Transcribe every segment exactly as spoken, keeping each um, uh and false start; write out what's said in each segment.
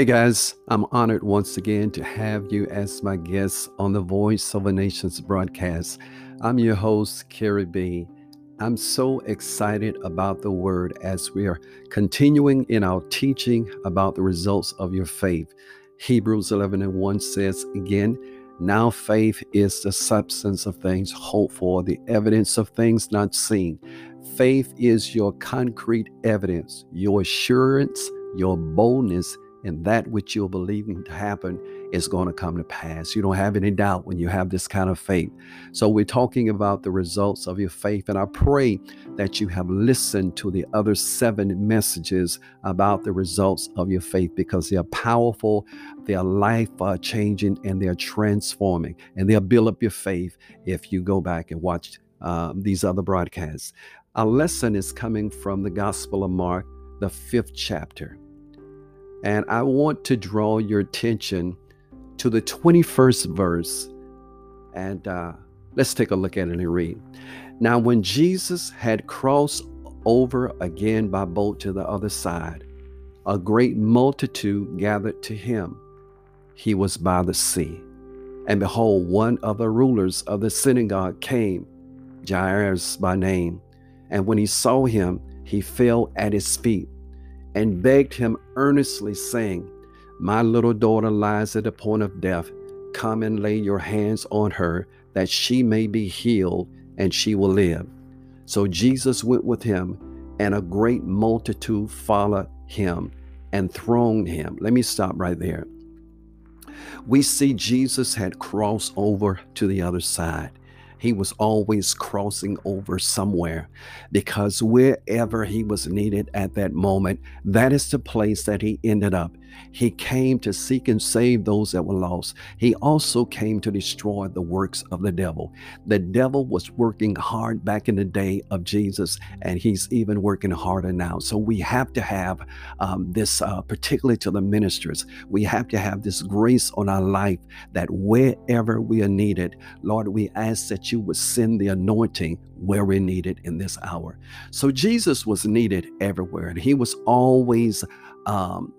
Hey guys, I'm honored once again to have you as my guests on the Voice of a Nation's broadcast. I'm your host, Kerry B. I'm so excited about the Word as we are continuing in our teaching about the results of your faith. Hebrews eleven and one says again, now faith is the substance of things hoped for, the evidence of things not seen. Faith is your concrete evidence, your assurance, your boldness, and that which you're believing to happen is going to come to pass. You don't have any doubt when you have this kind of faith. So we're talking about the results of your faith, and I pray that you have listened to the other seven messages about the results of your faith, because they are powerful, they are life-changing, and they are transforming, and they'll build up your faith if you go back and watch Uh, these other broadcasts. Our lesson is coming from the Gospel of Mark, the fifth chapter. And I want to draw your attention to the twenty-first verse. And uh, let's take a look at it and read. Now, when Jesus had crossed over again by boat to the other side, a great multitude gathered to him. He was by the sea. And behold, one of the rulers of the synagogue came, Jairus by name, and when he saw him, he fell at his feet and begged him earnestly, saying, my little daughter lies at the point of death. Come and lay your hands on her, that she may be healed, and she will live. So Jesus went with him, and a great multitude followed him and thronged him. Let me stop right there. We see Jesus had crossed over to the other side. He was always crossing over somewhere, because wherever he was needed at that moment, that is the place that he ended up. He came to seek and save those that were lost. He also came to destroy the works of the devil. The devil was working hard back in the day of Jesus, and he's even working harder now. So we have to have um, this, uh, particularly to the ministers, we have to have this grace on our life that wherever we are needed, Lord, we ask that you would send the anointing where we need it in this hour. So Jesus was needed everywhere, and he was always um,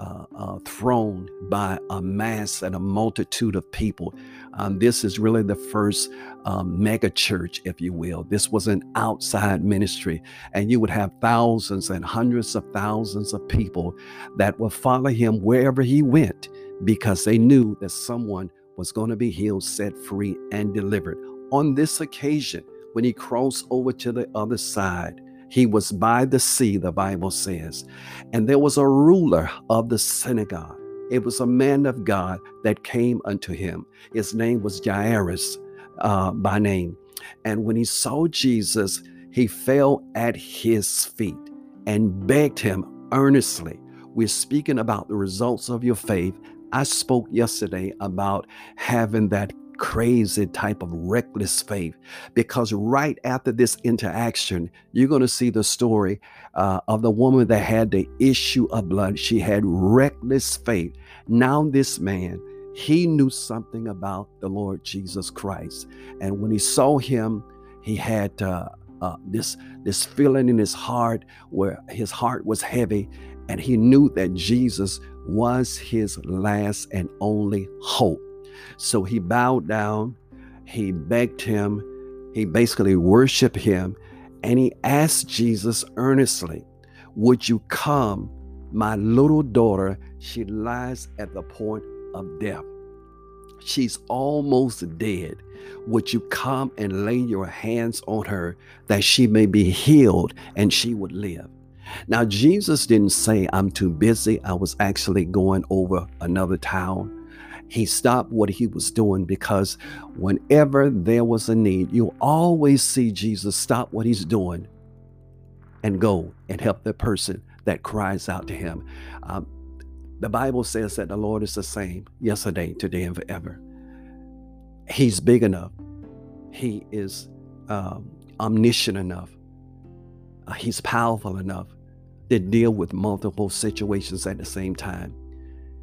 Uh, uh, thrown by a mass and a multitude of people. Um, this is really the first um, mega church, if you will. This was an outside ministry, and you would have thousands and hundreds of thousands of people that would follow him wherever he went, because they knew that someone was going to be healed, set free, and delivered. On this occasion, when he crossed over to the other side, he was by the sea, the Bible says, and there was a ruler of the synagogue. It was a man of God that came unto him. His name was Jairus uh, by name. And when he saw Jesus, he fell at his feet and begged him earnestly. We're speaking about the results of your faith. I spoke yesterday about having that crazy type of reckless faith, because right after this interaction, you're going to see the story uh, of the woman that had the issue of blood. She had reckless faith. Now this man, he knew something about the Lord Jesus Christ. And when he saw him, he had uh, uh, this, this feeling in his heart where his heart was heavy, and he knew that Jesus was his last and only hope. So he bowed down, he begged him, he basically worshiped him, and he asked Jesus earnestly, would you come? My little daughter, she lies at the point of death. She's almost dead. Would you come and lay your hands on her, that she may be healed and she would live? Now, Jesus didn't say, I'm too busy. I was actually going over another town. He stopped what he was doing, because whenever there was a need, you always see Jesus stop what he's doing and go and help the person that cries out to him. Um, the Bible says that the Lord is the same yesterday, today, and forever. He's big enough. He is um, omniscient enough. Uh, he's powerful enough to deal with multiple situations at the same time.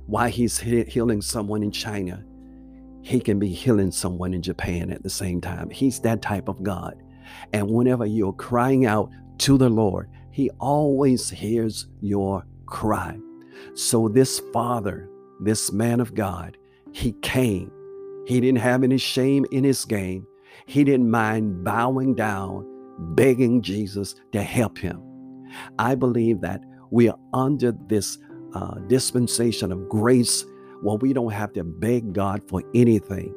While he's healing someone in China, he can be healing someone in Japan at the same time. He's that type of God. And whenever you're crying out to the Lord, he always hears your cry. So this father, this man of God, he came. He didn't have any shame in his game. He didn't mind bowing down, begging Jesus to help him. I believe that we are under this uh, dispensation of grace where we don't have to beg God for anything.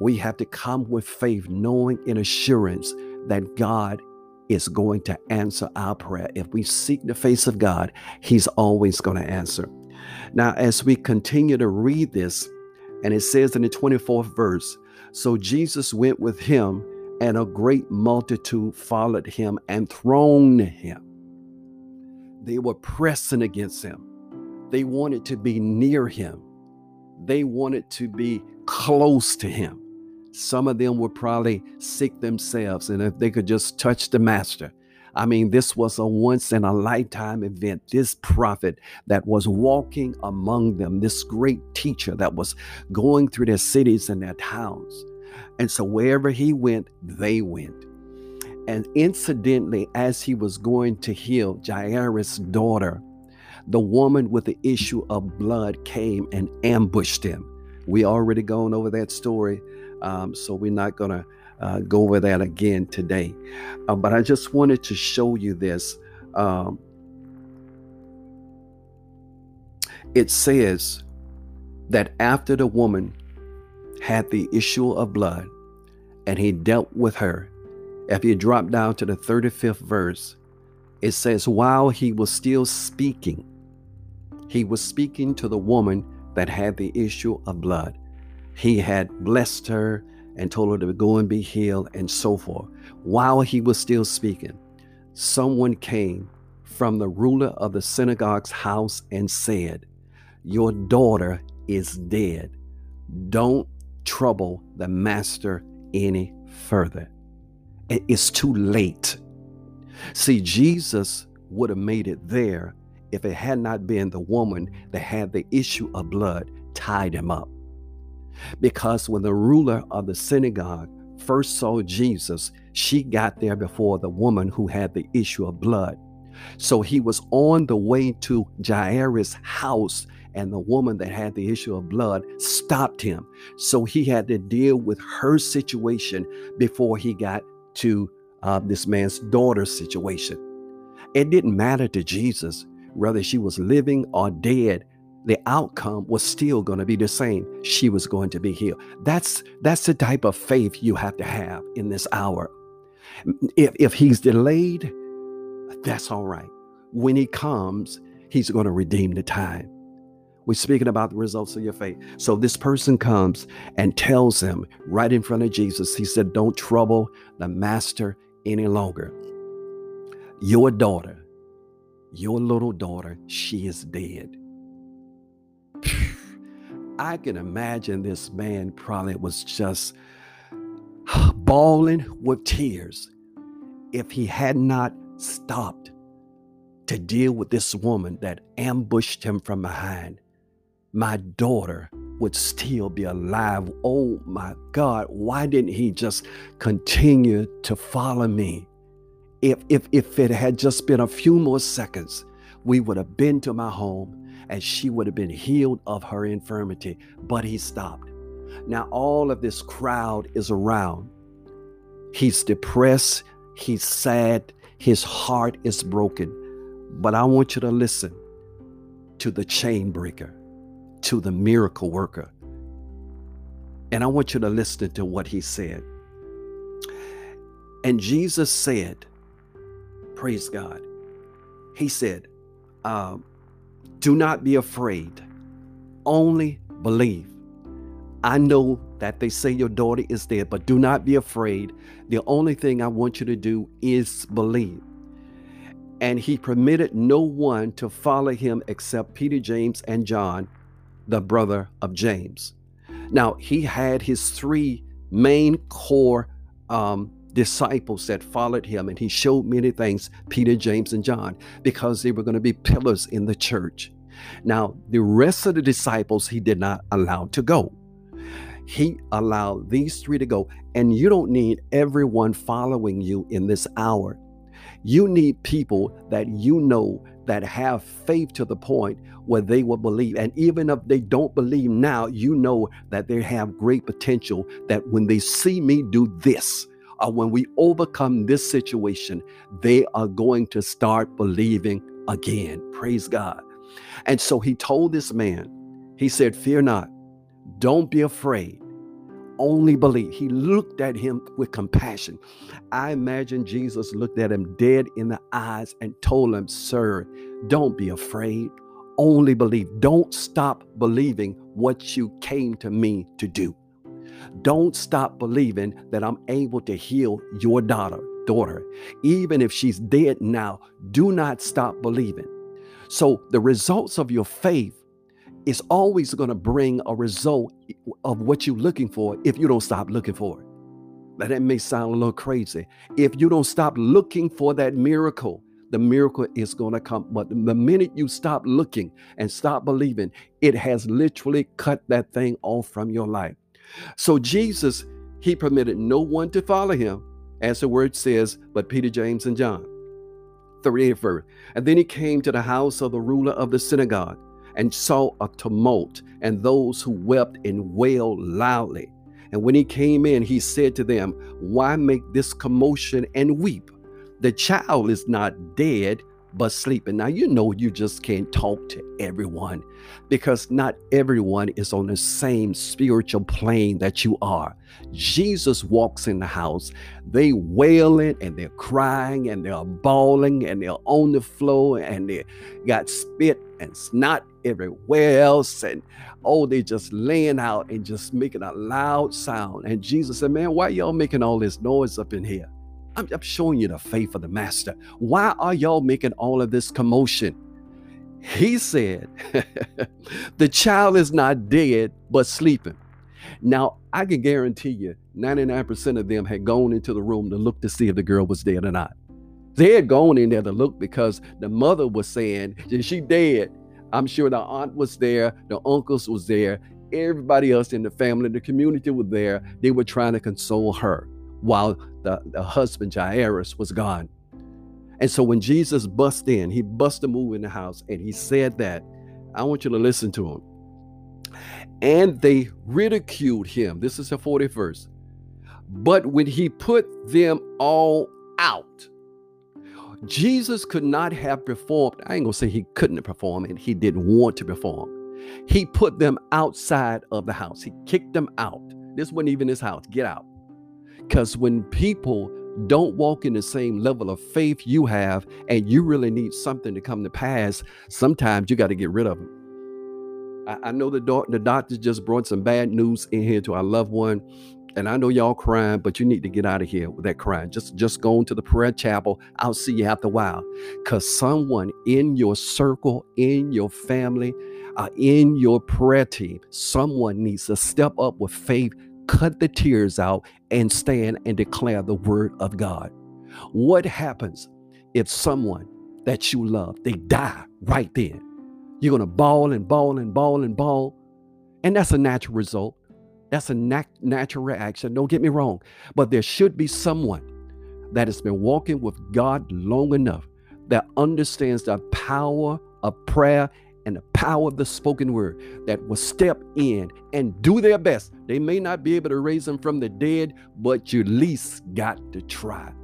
We have to come with faith, knowing in assurance that God is going to answer our prayer. If we seek the face of God, he's always going to answer. Now, as we continue to read this, and it says in the twenty-fourth verse, so Jesus went with him, and a great multitude followed him and thronged him. They were pressing against him. They wanted to be near him. They wanted to be close to him. Some of them would probably sick themselves, and if they could just touch the master. I mean, this was a once in a lifetime event. This prophet that was walking among them, this great teacher that was going through their cities and their towns. And so wherever he went, they went. And incidentally, as he was going to heal Jairus' daughter, the woman with the issue of blood came and ambushed him. We already gone over that story, um, so we're not going to uh, go over that again today. Uh, but I just wanted to show you this. Um, it says that after the woman had the issue of blood and he dealt with her, if you drop down to the thirty-fifth verse, it says, while he was still speaking, he was speaking to the woman that had the issue of blood. He had blessed her and told her to go and be healed and so forth. While he was still speaking, someone came from the ruler of the synagogue's house and said, your daughter is dead. Don't trouble the master any further. It's too late. See, Jesus would have made it there if it had not been the woman that had the issue of blood tied him up. Because when the ruler of the synagogue first saw Jesus, she got there before the woman who had the issue of blood. So he was on the way to Jairus' house, and the woman that had the issue of blood stopped him. So he had to deal with her situation before he got to Uh, this man's daughter's situation. It didn't matter to Jesus whether she was living or dead. The outcome was still going to be the same. She was going to be healed. That's that's the type of faith you have to have in this hour. If if he's delayed, that's all right. When he comes, he's going to redeem the time. We're speaking about the results of your faith. So this person comes and tells him right in front of Jesus, he said, don't trouble the master any longer. Your daughter, your little daughter, she is dead. I can imagine this man probably was just bawling with tears if he had not stopped to deal with this woman that ambushed him from behind. My daughter would still be alive. Oh my God, why didn't he just continue to follow me? If, if, if it had just been a few more seconds, we would have been to my home and she would have been healed of her infirmity, but he stopped. Now all of this crowd is around. He's depressed, he's sad, his heart is broken. But I want you to listen to the chain breaker, to the miracle worker. And I want you to listen to what he said. And Jesus said, praise God. He said, um, do not be afraid, only believe. I know that they say your daughter is dead, but do not be afraid. The only thing I want you to do is believe. And he permitted no one to follow him except Peter, James, and John, the brother of James. Now, he had his three main core um, disciples that followed him, and he showed many things, Peter, James, and John, because they were going to be pillars in the church. Now, the rest of the disciples he did not allow to go. He allowed these three to go. And you don't need everyone following you in this hour. You need people that you know that have faith to the point where they will believe. And even if they don't believe now, you know that they have great potential, that when they see me do this, or when we overcome this situation, they are going to start believing again. Praise God. And so he told this man, he said, fear not, don't be afraid, only believe. He looked at him with compassion. I imagine Jesus looked at him dead in the eyes and told him, sir, don't be afraid, only believe. Don't stop believing what you came to me to do. Don't stop believing that I'm able to heal your daughter, daughter. Even if she's dead now, do not stop believing. So the results of your faith is always going to bring a result of what you're looking for if you don't stop looking for it. Now, that may sound a little crazy. If you don't stop looking for that miracle, the miracle is going to come. But the minute you stop looking and stop believing, it has literally cut that thing off from your life. So Jesus, he permitted no one to follow him, as the word says, but Peter, James, and John. thirty-eight verse. And then he came to the house of the ruler of the synagogue and saw a tumult and those who wept and wailed loudly. And when he came in, he said to them, why make this commotion and weep? The child is not dead, but sleeping. Now, you know, you just can't talk to everyone, because not everyone is on the same spiritual plane that you are. Jesus walks in the house. They wailing and they're crying and they're bawling and they're on the floor and they got spit and snot everywhere else. And oh, they just laying out and just making a loud sound. And Jesus said, man, why y'all making all this noise up in here? I'm, I'm showing you the faith of the master. Why are y'all making all of this commotion? He said, the child is not dead, but sleeping. Now, I can guarantee you ninety-nine percent of them had gone into the room to look to see if the girl was dead or not. They had gone in there to look because the mother was saying, is she dead? I'm sure the aunt was there. The uncles was there. Everybody else in the family, the community was there. They were trying to console her while the, the husband Jairus was gone. And so when Jesus bust in, he bust a move in the house, and he said that, I want you to listen to him. And they ridiculed him. This is the forty-first. But when he put them all out, Jesus could not have performed. I ain't gonna say he couldn't perform, and he didn't want to perform. He put them outside of the house. He kicked them out. This wasn't even his house. Get out. Because when people don't walk in the same level of faith you have, and you really need something to come to pass, sometimes you got to get rid of them. I, I know the, do- the doctor just brought some bad news in here to our loved one, and I know y'all crying, but you need to get out of here with that crying. Just, just go into the prayer chapel. I'll see you after a while. Because someone in your circle, in your family, uh, in your prayer team, someone needs to step up with faith, cut the tears out, and stand and declare the word of God. What happens if someone that you love, they die right then? You're going to bawl and bawl and bawl and bawl. And that's a natural result. That's a nat- natural reaction. Don't get me wrong. But there should be someone that has been walking with God long enough that understands the power of prayer and the power of the spoken word, that will step in and do their best. They may not be able to raise them from the dead, but you at least got to try.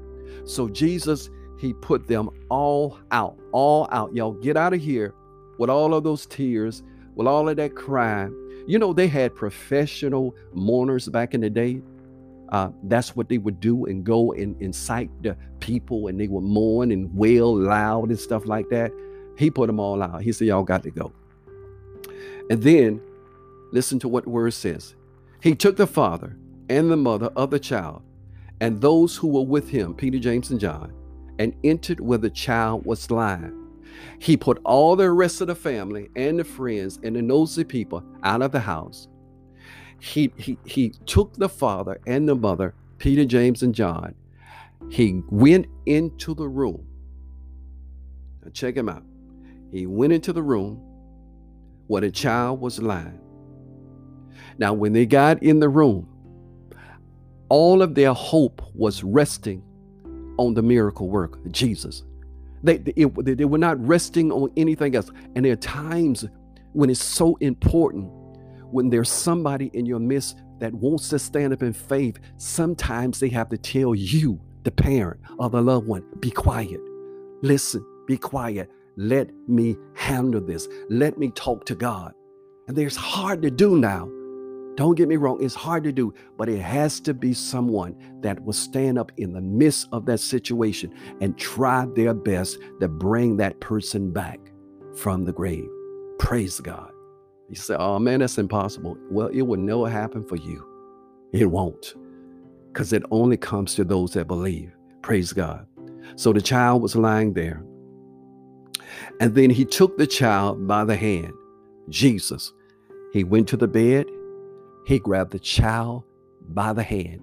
So Jesus, he put them all out, all out. Y'all get out of here with all of those tears, with all of that crying. You know, they had professional mourners back in the day. Uh, that's what they would do, and go and incite the people, and they would mourn and wail loud and stuff like that. He put them all out. He said, y'all got to go. And then listen to what the word says. He took the father and the mother of the child and those who were with him, Peter, James, and John, and entered where the child was lying. He put all the rest of the family and the friends and the nosy people out of the house. He, he, he took the father and the mother, Peter, James, and John. He went into the room. Now check him out. He went into the room where the child was lying. Now, when they got in the room, all of their hope was resting on the miracle worker, Jesus. They, they, it, they were not resting on anything else. And there are times when it's so important, when there's somebody in your midst that wants to stand up in faith, sometimes they have to tell you, the parent or the loved one, be quiet. Listen, be quiet. Let me handle this. Let me talk to God. And it's hard to do now. Don't get me wrong. It's hard to do, but it has to be someone that will stand up in the midst of that situation and try their best to bring that person back from the grave. Praise God. You say, oh man, that's impossible. Well, it will never happen for you. It won't, because it only comes to those that believe. Praise God. So the child was lying there. And then he took the child by the hand, Jesus. He went to the bed. He grabbed the child by the hand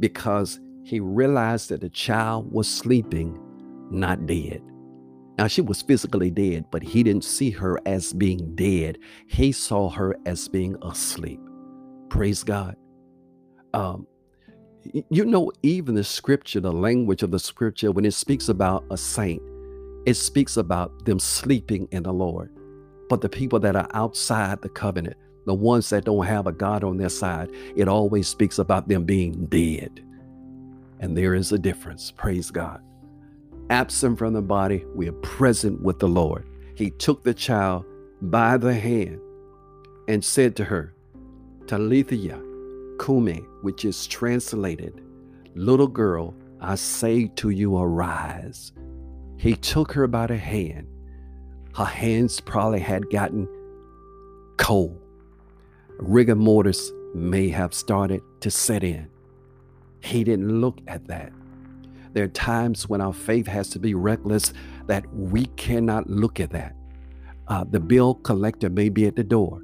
because he realized that the child was sleeping, not dead. Now, she was physically dead, but he didn't see her as being dead. He saw her as being asleep. Praise God. Um, you know, even the scripture, the language of the scripture, when it speaks about a saint, it speaks about them sleeping in the Lord. But the people that are outside the covenant, the ones that don't have a God on their side, it always speaks about them being dead. And there is a difference. Praise God. Absent from the body, we are present with the Lord. He took the child by the hand and said to her, Talitha Kumi, which is translated, little girl, I say to you, arise. He took her by the hand. Her hands probably had gotten cold. Rigor mortis may have started to set in. He didn't look at that. There are times when our faith has to be reckless that we cannot look at that. Uh, the bill collector may be at the door.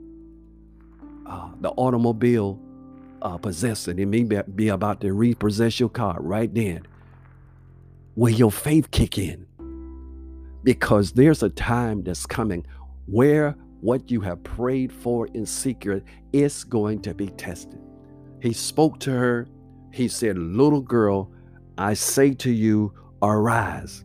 Uh, the automobile uh, possessor, it may be about to repossess your car right then. Will your faith kick in? Because there's a time that's coming where what you have prayed for in secret is going to be tested. He spoke to her. He said, little girl, I say to you, arise.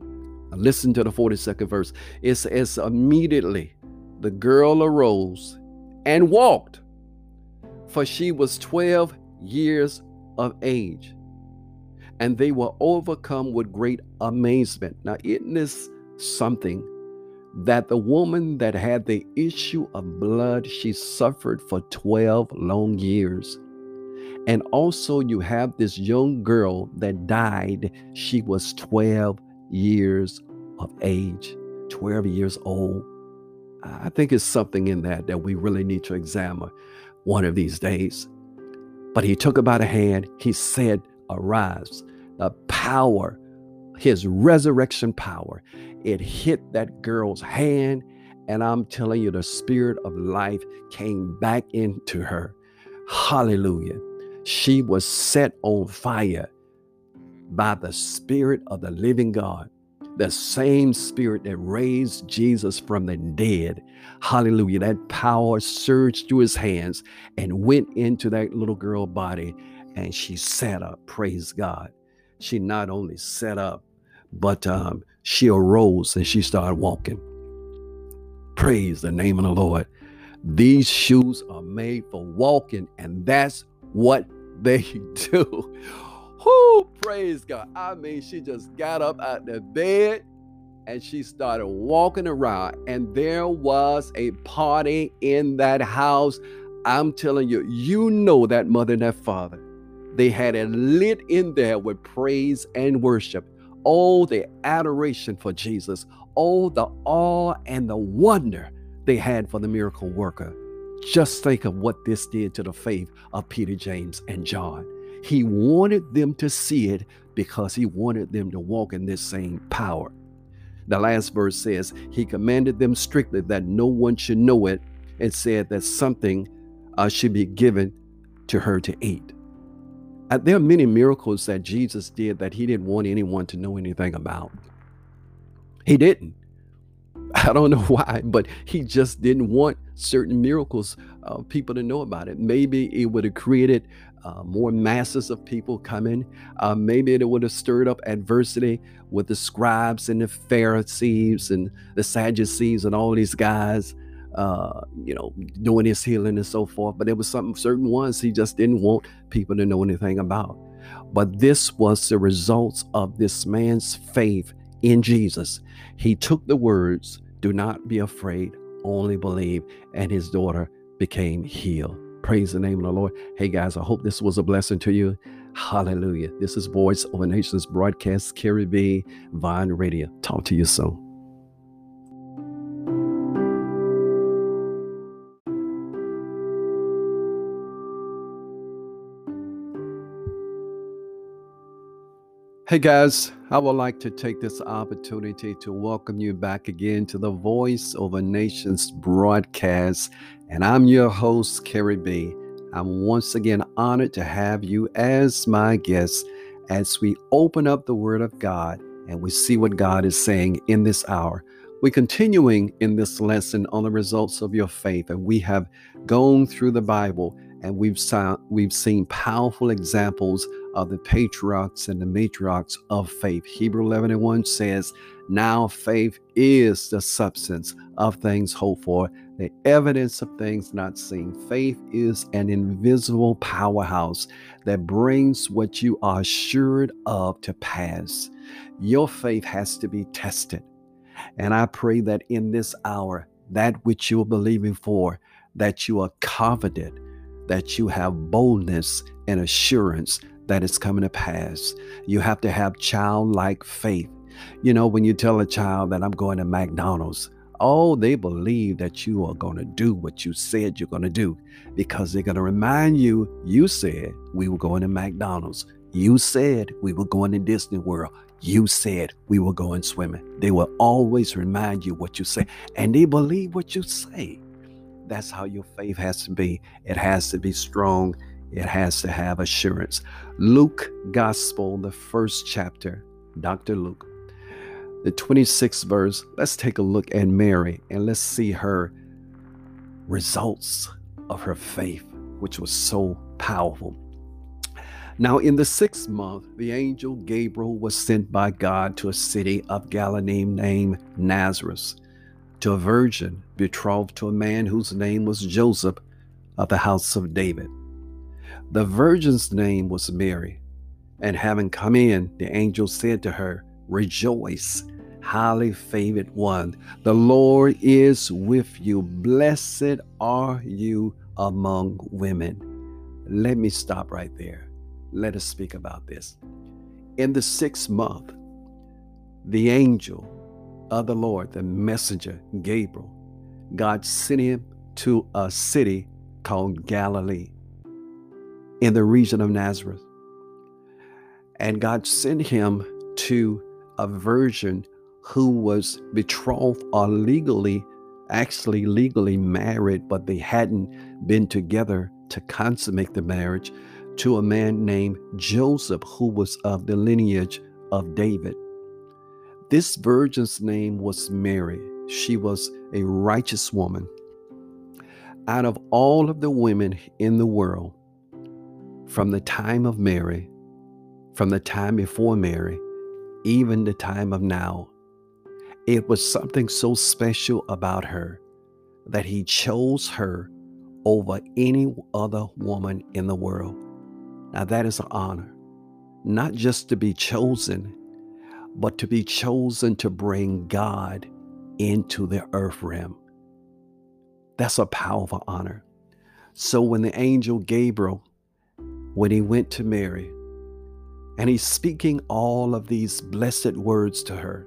Now listen to the forty-second verse. It says, immediately the girl arose and walked, for she was twelve years of age. And they were overcome with great amazement. Now, isn't this something that the woman that had the issue of blood, she suffered for twelve long years. And also you have this young girl that died. She was twelve years of age, twelve years old. I think it's something in that that we really need to examine one of these days. But he took her by the hand. He said, arise. The power, his resurrection power, it hit that girl's hand, and I'm telling you, the spirit of life came back into her. Hallelujah. She was set on fire by the spirit of the living God, the same spirit that raised Jesus from the dead. Hallelujah. That power surged through his hands and went into that little girl's body. And she sat up, praise God. She not only sat up, but um, she arose and she started walking. Praise the name of the Lord. These shoes are made for walking, and that's what they do. Whoo, praise God. I mean, she just got up out of bed and she started walking around, and there was a party in that house. I'm telling you, you know that mother and that father, they had it lit in there with praise and worship. Oh, the adoration for Jesus. Oh, the awe and the wonder they had for the miracle worker. Just think of what this did to the faith of Peter, James, and John. He wanted them to see it because he wanted them to walk in this same power. The last verse says, he commanded them strictly that no one should know it, and said that something uh, should be given to her to eat. There are many miracles that Jesus did that he didn't want anyone to know anything about. He didn't. I don't know why, but he just didn't want certain miracles, uh, people to know about it. Maybe it would have created uh, more masses of people coming. Uh, maybe it would have stirred up adversity with the scribes and the Pharisees and the Sadducees and all these guys, uh, you know, doing his healing and so forth. But there was some certain ones he just didn't want people to know anything about. But this was the results of this man's faith in Jesus. He took the words, "Do not be afraid, only believe," and his daughter became healed. Praise the name of the Lord. Hey guys, I hope this was a blessing to you. Hallelujah. This is Voice of a Nation's broadcast, Kerry B, Vine Radio. Talk to you soon. Hey guys, I would like to take this opportunity to welcome you back again to the Voice of a Nation's broadcast, and I'm your host, Kerry B. I'm once again honored to have you as my guest as we open up the Word of God and we see what God is saying in this hour. We're continuing in this lesson on the results of your faith, and we have gone through the Bible and we've saw, we've seen powerful examples of the patriarchs and the matriarchs of faith. Hebrews eleven and one says, "Now faith is the substance of things hoped for, the evidence of things not seen." Faith is an invisible powerhouse that brings what you are assured of to pass. Your faith has to be tested. And I pray that in this hour, that which you are believing for, that you are confident, that you have boldness and assurance that it's coming to pass. You have to have childlike faith. You know, when you tell a child that I'm going to McDonald's, oh, they believe that you are going to do what you said you're going to do, because they're going to remind you, you said we were going to McDonald's. You said we were going to Disney World. You said we were going swimming. They will always remind you what you say, and they believe what you say. That's how your faith has to be. It has to be strong. It has to have assurance. Luke Gospel, the first chapter, Doctor Luke, the twenty-sixth verse. Let's take a look at Mary and let's see her results of her faith, which was so powerful. Now, in the sixth month, the angel Gabriel was sent by God to a city of Galilee named Nazareth, to a virgin betrothed to a man whose name was Joseph, of the house of David. The virgin's name was Mary, and having come in, the angel said to her, "Rejoice, highly favored one, the Lord is with you. Blessed are you among women." Let me stop right there. Let us speak about this. In the sixth month, the angel of the Lord, the messenger, Gabriel, God sent him to a city called Galilee, in the region of Nazareth. And God sent him to a virgin who was betrothed, or legally, actually legally married, but they hadn't been together to consummate the marriage, to a man named Joseph, who was of the lineage of David. This virgin's name was Mary. She was a righteous woman. Out of all of the women in the world, from the time of Mary, from the time before Mary, even the time of now, it was something so special about her that he chose her over any other woman in the world. Now that is an honor, not just to be chosen, but to be chosen to bring God into the earth realm. That's a powerful honor. So when the angel Gabriel, when he went to Mary and he's speaking all of these blessed words to her,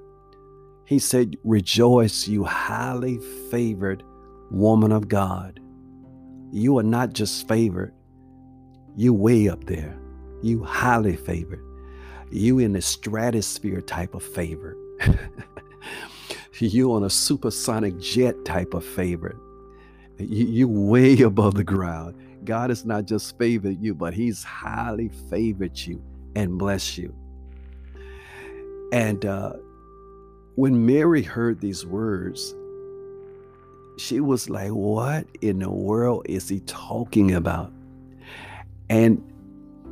he said, "Rejoice, you highly favored woman of God." You are not just favored. You way up there. You highly favored. You in the stratosphere type of favor. You on a supersonic jet type of favor. You, you way above the ground. God has not just favored you, but he's highly favored you and blessed you. And uh, when Mary heard these words, she was like, what in the world is he talking about? And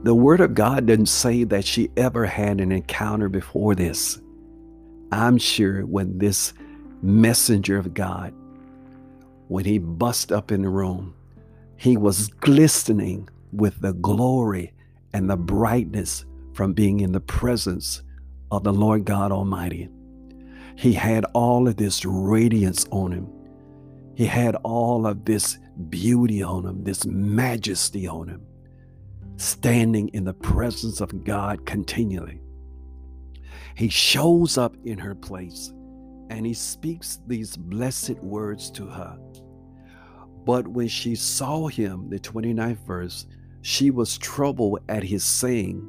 The Word of God doesn't say that she ever had an encounter before this. I'm sure when this messenger of God, when he bust up in the room, he was glistening with the glory and the brightness from being in the presence of the Lord God Almighty. He had all of this radiance on him. He had all of this beauty on him, this majesty on him, standing in the presence of God continually. He shows up in her place and he speaks these blessed words to her. But when she saw him, the twenty-ninth verse, she was troubled at his saying,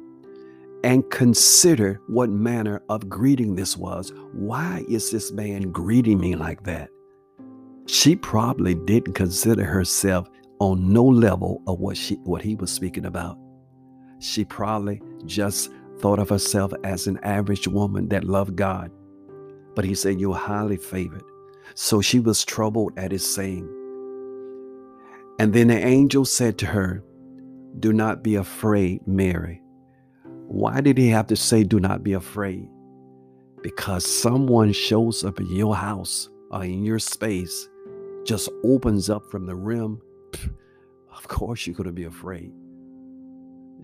and consider what manner of greeting this was. Why is this man greeting me like that? She probably didn't consider herself on no level of what she what he was speaking about. She probably just thought of herself as an average woman that loved God. But he said, you're highly favored. So she was troubled at his saying. And then the angel said to her, do not be afraid, Mary. Why did he have to say, do not be afraid? Because someone shows up in your house or in your space, just opens up from the rim. Of course you're going to be afraid.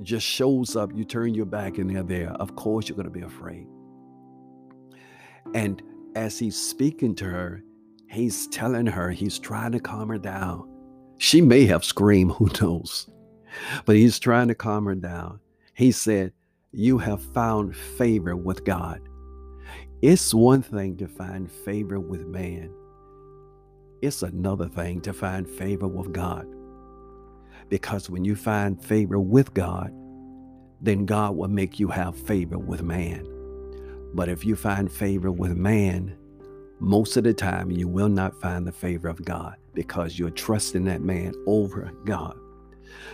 Just shows up, you turn your back and they're there. Of course you're going to be afraid. And as he's speaking to her, he's telling her, he's trying to calm her down. She may have screamed, who knows? But he's trying to calm her down. He said, you have found favor with God. It's one thing to find favor with man. It's another thing to find favor with God. Because when you find favor with God, then God will make you have favor with man. But if you find favor with man, most of the time you will not find the favor of God because you're trusting that man over God.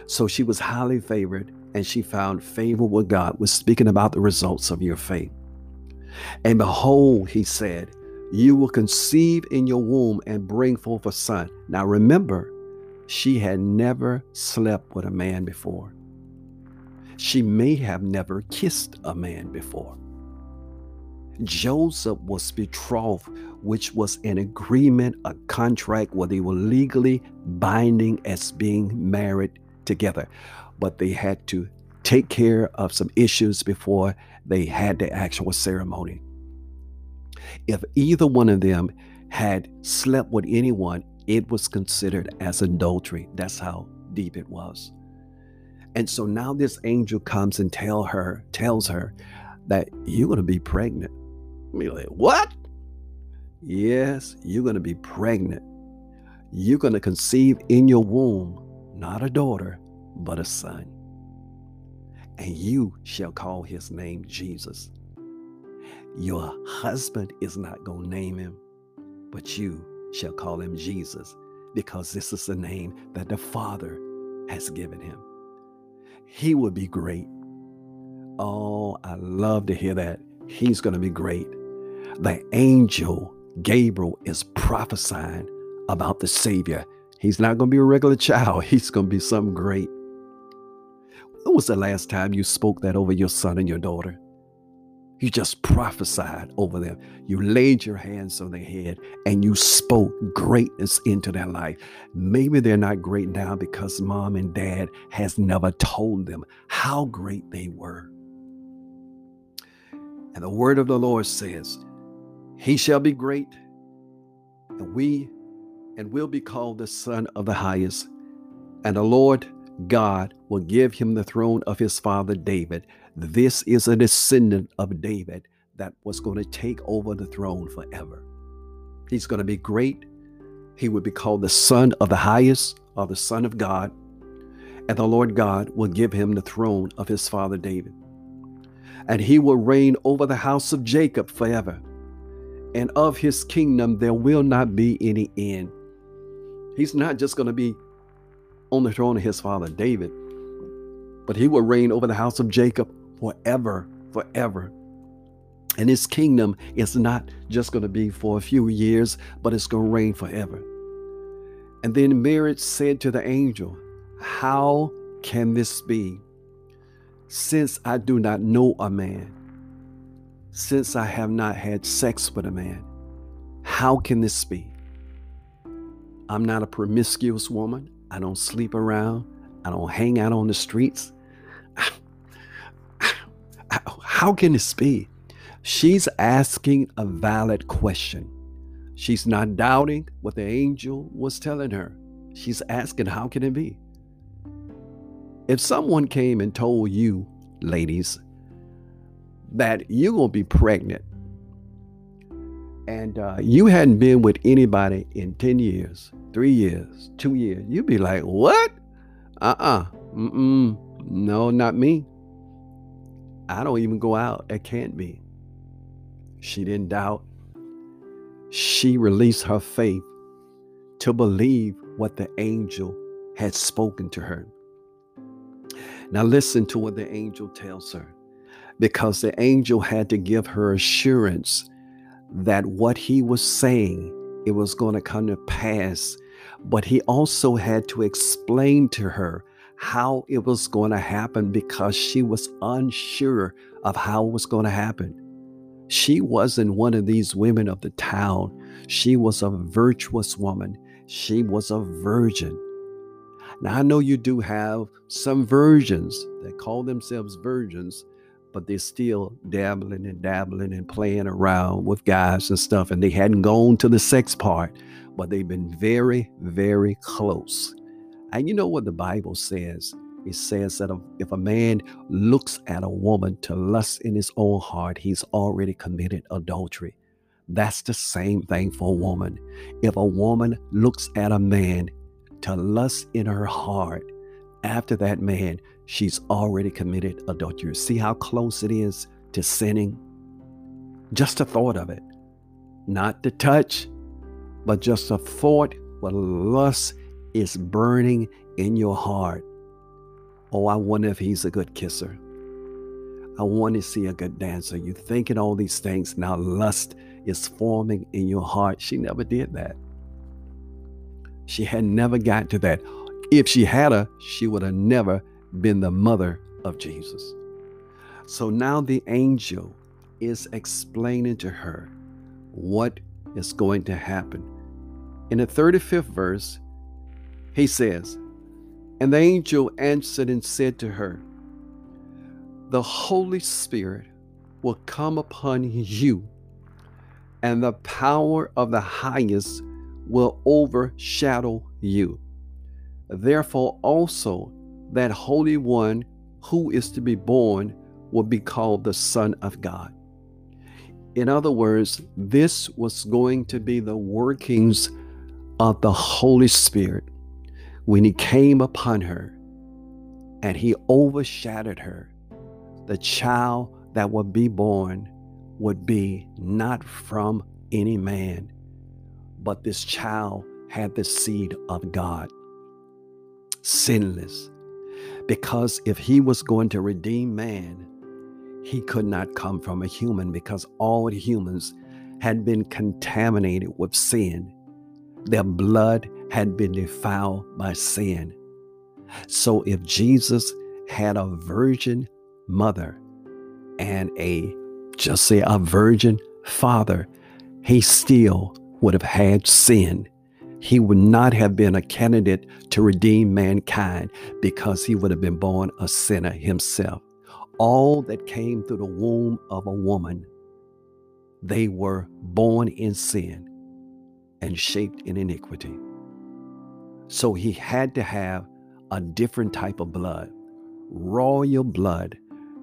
So she was highly favored and she found favor with God, was speaking about the results of your faith. And behold, he said, you will conceive in your womb and bring forth a son. Now remember, she had never slept with a man before. She may have never kissed a man before. Joseph was betrothed, which was an agreement, a contract where they were legally binding as being married together. But they had to take care of some issues before they had the actual ceremony. If either one of them had slept with anyone, it was considered as adultery. That's how deep it was. And so now this angel comes and tell her, tells her that you're going to be pregnant. You're like, what? Yes, you're going to be pregnant. You're going to conceive in your womb, not a daughter, but a son. And you shall call his name Jesus. Your husband is not going to name him, but you shall call him Jesus, because this is the name that the Father has given him. He will be great. Oh, I love to hear that. He's going to be great. The angel Gabriel is prophesying about the Savior. He's not going to be a regular child. He's going to be something great. When was the last time you spoke that over your son and your daughter? You just prophesied over them. You laid your hands on their head and you spoke greatness into their life. Maybe they're not great now because mom and dad has never told them how great they were. And the word of the Lord says, he shall be great, and we and will be called the Son of the Highest. And the Lord God will give him the throne of his father David. This is a descendant of David that was going to take over the throne forever. He's going to be great. He would be called the Son of the Highest, or the Son of God. And the Lord God will give him the throne of his father David. And he will reign over the house of Jacob forever. And of his kingdom there will not be any end. He's not just going to be on the throne of his father David, but he will reign over the house of Jacob forever, forever. And his kingdom is not just going to be for a few years, but it's going to reign forever. And then Mary said to the angel, how can this be, Since I do not know a man, since I have not had sex with a man, how can this be? I'm not a promiscuous woman. I don't sleep around. I don't hang out on the streets. How can this be? She's asking a valid question. She's not doubting what the angel was telling her. She's asking, how can it be? If someone came and told you, ladies, that you're going to be pregnant and uh, you hadn't been with anybody in ten years, three years, two years, you'd be like, what? Uh-uh. Mm-mm. No, not me. I don't even go out. That can't be. She didn't doubt. She released her faith to believe what the angel had spoken to her. Now listen to what the angel tells her, because the angel had to give her assurance that what he was saying, it was going to come to pass. But he also had to explain to her how it was going to happen, because she was unsure of how it was going to happen. She wasn't one of these women of the town. She was a virtuous woman. She was a virgin. Now, I know you do have some virgins that call themselves virgins, but they're still dabbling and dabbling and playing around with guys and stuff. And they hadn't gone to the sex part, but they've been very, very close. And you know what the Bible says? It says that if a man looks at a woman to lust in his own heart, he's already committed adultery. That's the same thing for a woman. If a woman looks at a man to lust in her heart after that man, she's already committed adultery. See how close it is to sinning? Just the thought of it. Not the touch, but just the thought where lust is burning in your heart. Oh, I wonder if he's a good kisser. I want to see a good dancer. You're thinking all these things. Now lust is forming in your heart. She never did that. She had never gotten to that. If she had her, she would have never been the mother of Jesus. So now the angel is explaining to her what is going to happen. In the thirty-fifth verse, he says, and the angel answered and said to her, the Holy Spirit will come upon you, and the power of the highest will overshadow you. Therefore also that Holy One who is to be born will be called the Son of God. In other words, this was going to be the workings of the Holy Spirit when he came upon her and he overshadowed her. The child that would be born would be not from any man, but this child had the seed of God, sinless. Because if he was going to redeem man, he could not come from a human, because all humans had been contaminated with sin. Their blood had been defiled by sin. So if Jesus had a virgin mother and a, just say a virgin father, he still would have had sin. He would not have been a candidate to redeem mankind, because he would have been born a sinner himself. All that came through the womb of a woman, they were born in sin and shaped in iniquity. So he had to have a different type of blood, royal blood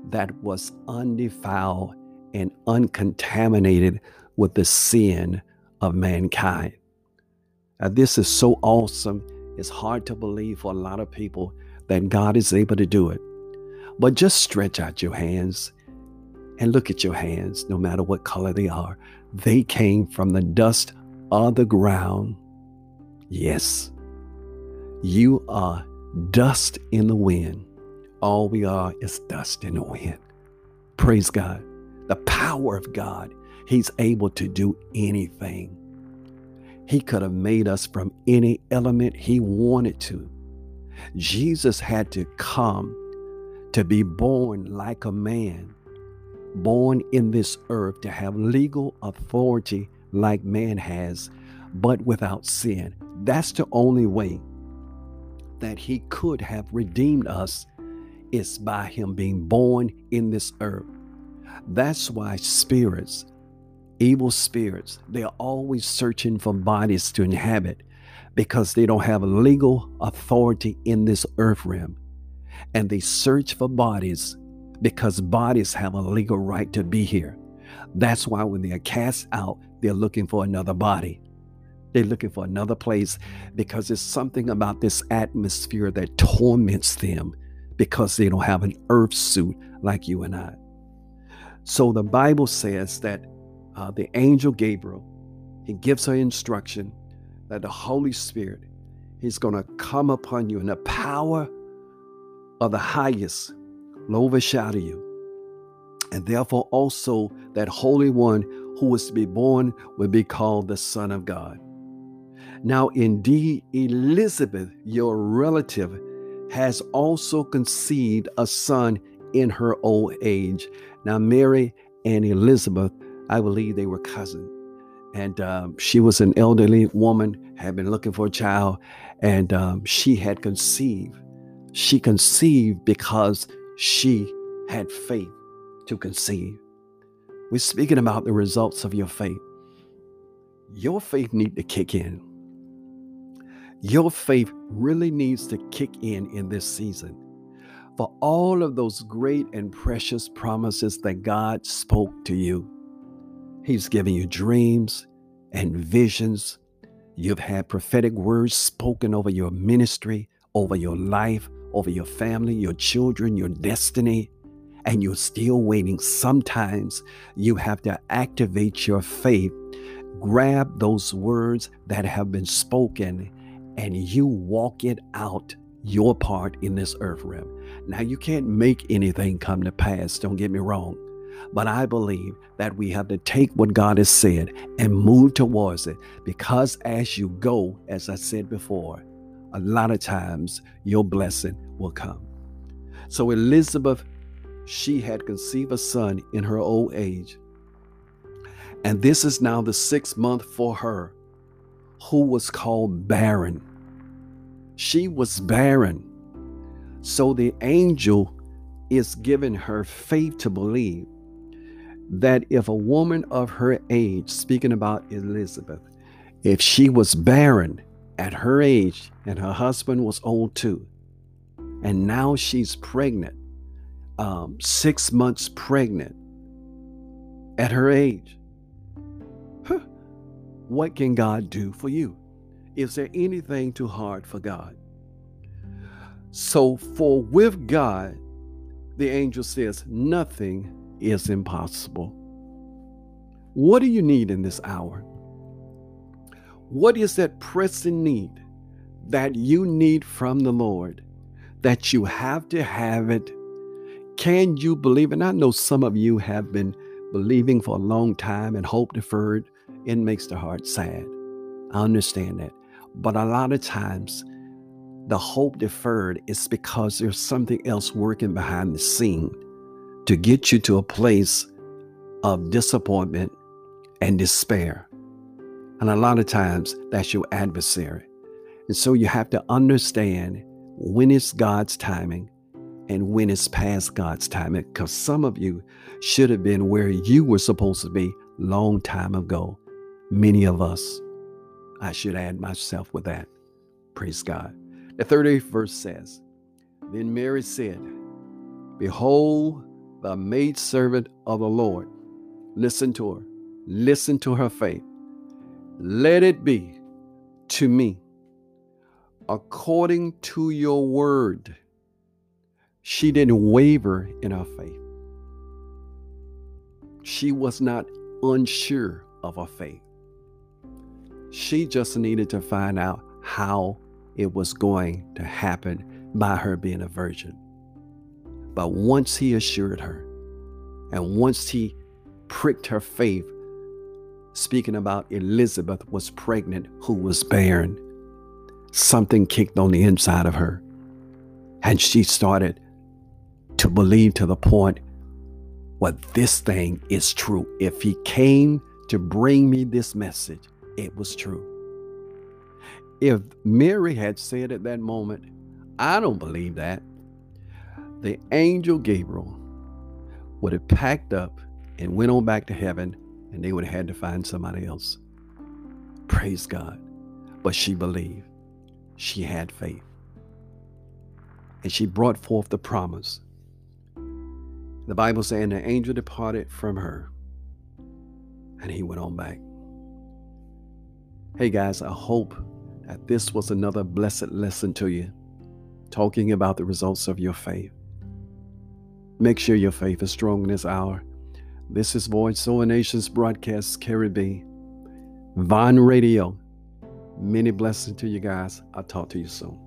that was undefiled and uncontaminated with the sin of mankind. Now, this is so awesome. It's hard to believe for a lot of people that God is able to do it. But just stretch out your hands and look at your hands, no matter what color they are. They came from the dust of the ground. Yes, you are dust in the wind. All we are is dust in the wind. Praise God. The power of God. He's able to do anything. He could have made us from any element he wanted to. Jesus had to come to be born like a man, born in this earth, to have legal authority like man has, but without sin. That's the only way that he could have redeemed us, is by him being born in this earth. That's why spirits, evil spirits, they're always searching for bodies to inhabit, because they don't have legal authority in this earth realm. And they search for bodies because bodies have a legal right to be here. That's why when they are cast out, they're looking for another body. They're looking for another place, because there's something about this atmosphere that torments them, because they don't have an earth suit like you and I. So the Bible says that uh, the angel Gabriel, he gives her instruction that the Holy Spirit, he's going to come upon you, and the power of the highest will overshadow you. And therefore also that Holy One who was to be born will be called the Son of God. Now indeed, Elizabeth, your relative, has also conceived a son in her old age. Now Mary and Elizabeth, I believe they were cousins. And um, she was an elderly woman, had been looking for a child, and um, she had conceived. She conceived because she had faith to conceive. We're speaking about the results of your faith. Your faith needs to kick in. Your faith really needs to kick in in this season. For all of those great and precious promises that God spoke to you, he's given you dreams and visions. You've had prophetic words spoken over your ministry, over your life, over your family, your children, your destiny, and you're still waiting. Sometimes you have to activate your faith. Grab those words that have been spoken, and you walk it out, your part in this earth realm. Now, you can't make anything come to pass, don't get me wrong. But I believe that we have to take what God has said and move towards it, because as you go, as I said before, a lot of times your blessing will come. So Elizabeth, she had conceived a son in her old age. And this is now the sixth month for her, who was called barren. She was barren. So the angel is giving her faith to believe that if a woman of her age, speaking about Elizabeth, if she was barren at her age, and her husband was old too, and now she's pregnant, um, six months pregnant at her age, what can God do for you? Is there anything too hard for God? So for with God, the angel says, nothing is impossible. What do you need in this hour? What is that pressing need that you need from the Lord, that you have to have it? Can you believe? And I know some of you have been believing for a long time, and hope deferred, it makes the heart sad. I understand that. But a lot of times, the hope deferred is because there's something else working behind the scene to get you to a place of disappointment and despair. And a lot of times, that's your adversary. And so you have to understand when it's God's timing and when it's past God's timing, because some of you should have been where you were supposed to be long time ago. Many of us, I should add myself with that. Praise God. The thirtieth verse says, then Mary said, behold, the maidservant of the Lord. Listen to her. Listen to her faith. Let it be to me according to your word. She didn't waver in her faith. She was not unsure of her faith. She just needed to find out how it was going to happen by her being a virgin. But once he assured her, and once he pricked her faith, speaking about Elizabeth was pregnant, who was barren, something kicked on the inside of her, and she started to believe to the point where this thing is true. If he came to bring me this message, it was true. If Mary had said at that moment, I don't believe that, the angel Gabriel would have packed up and went on back to heaven, and they would have had to find somebody else. Praise God. But she believed. She had faith. And she brought forth the promise. The Bible says, and the angel departed from her, and he went on back. Hey guys, I hope that this was another blessed lesson to you, talking about the results of your faith. Make sure your faith is strong in this hour. This is Voice of a Nation's broadcast, Kerry B. Vine Radio. Many blessings to you guys. I'll talk to you soon.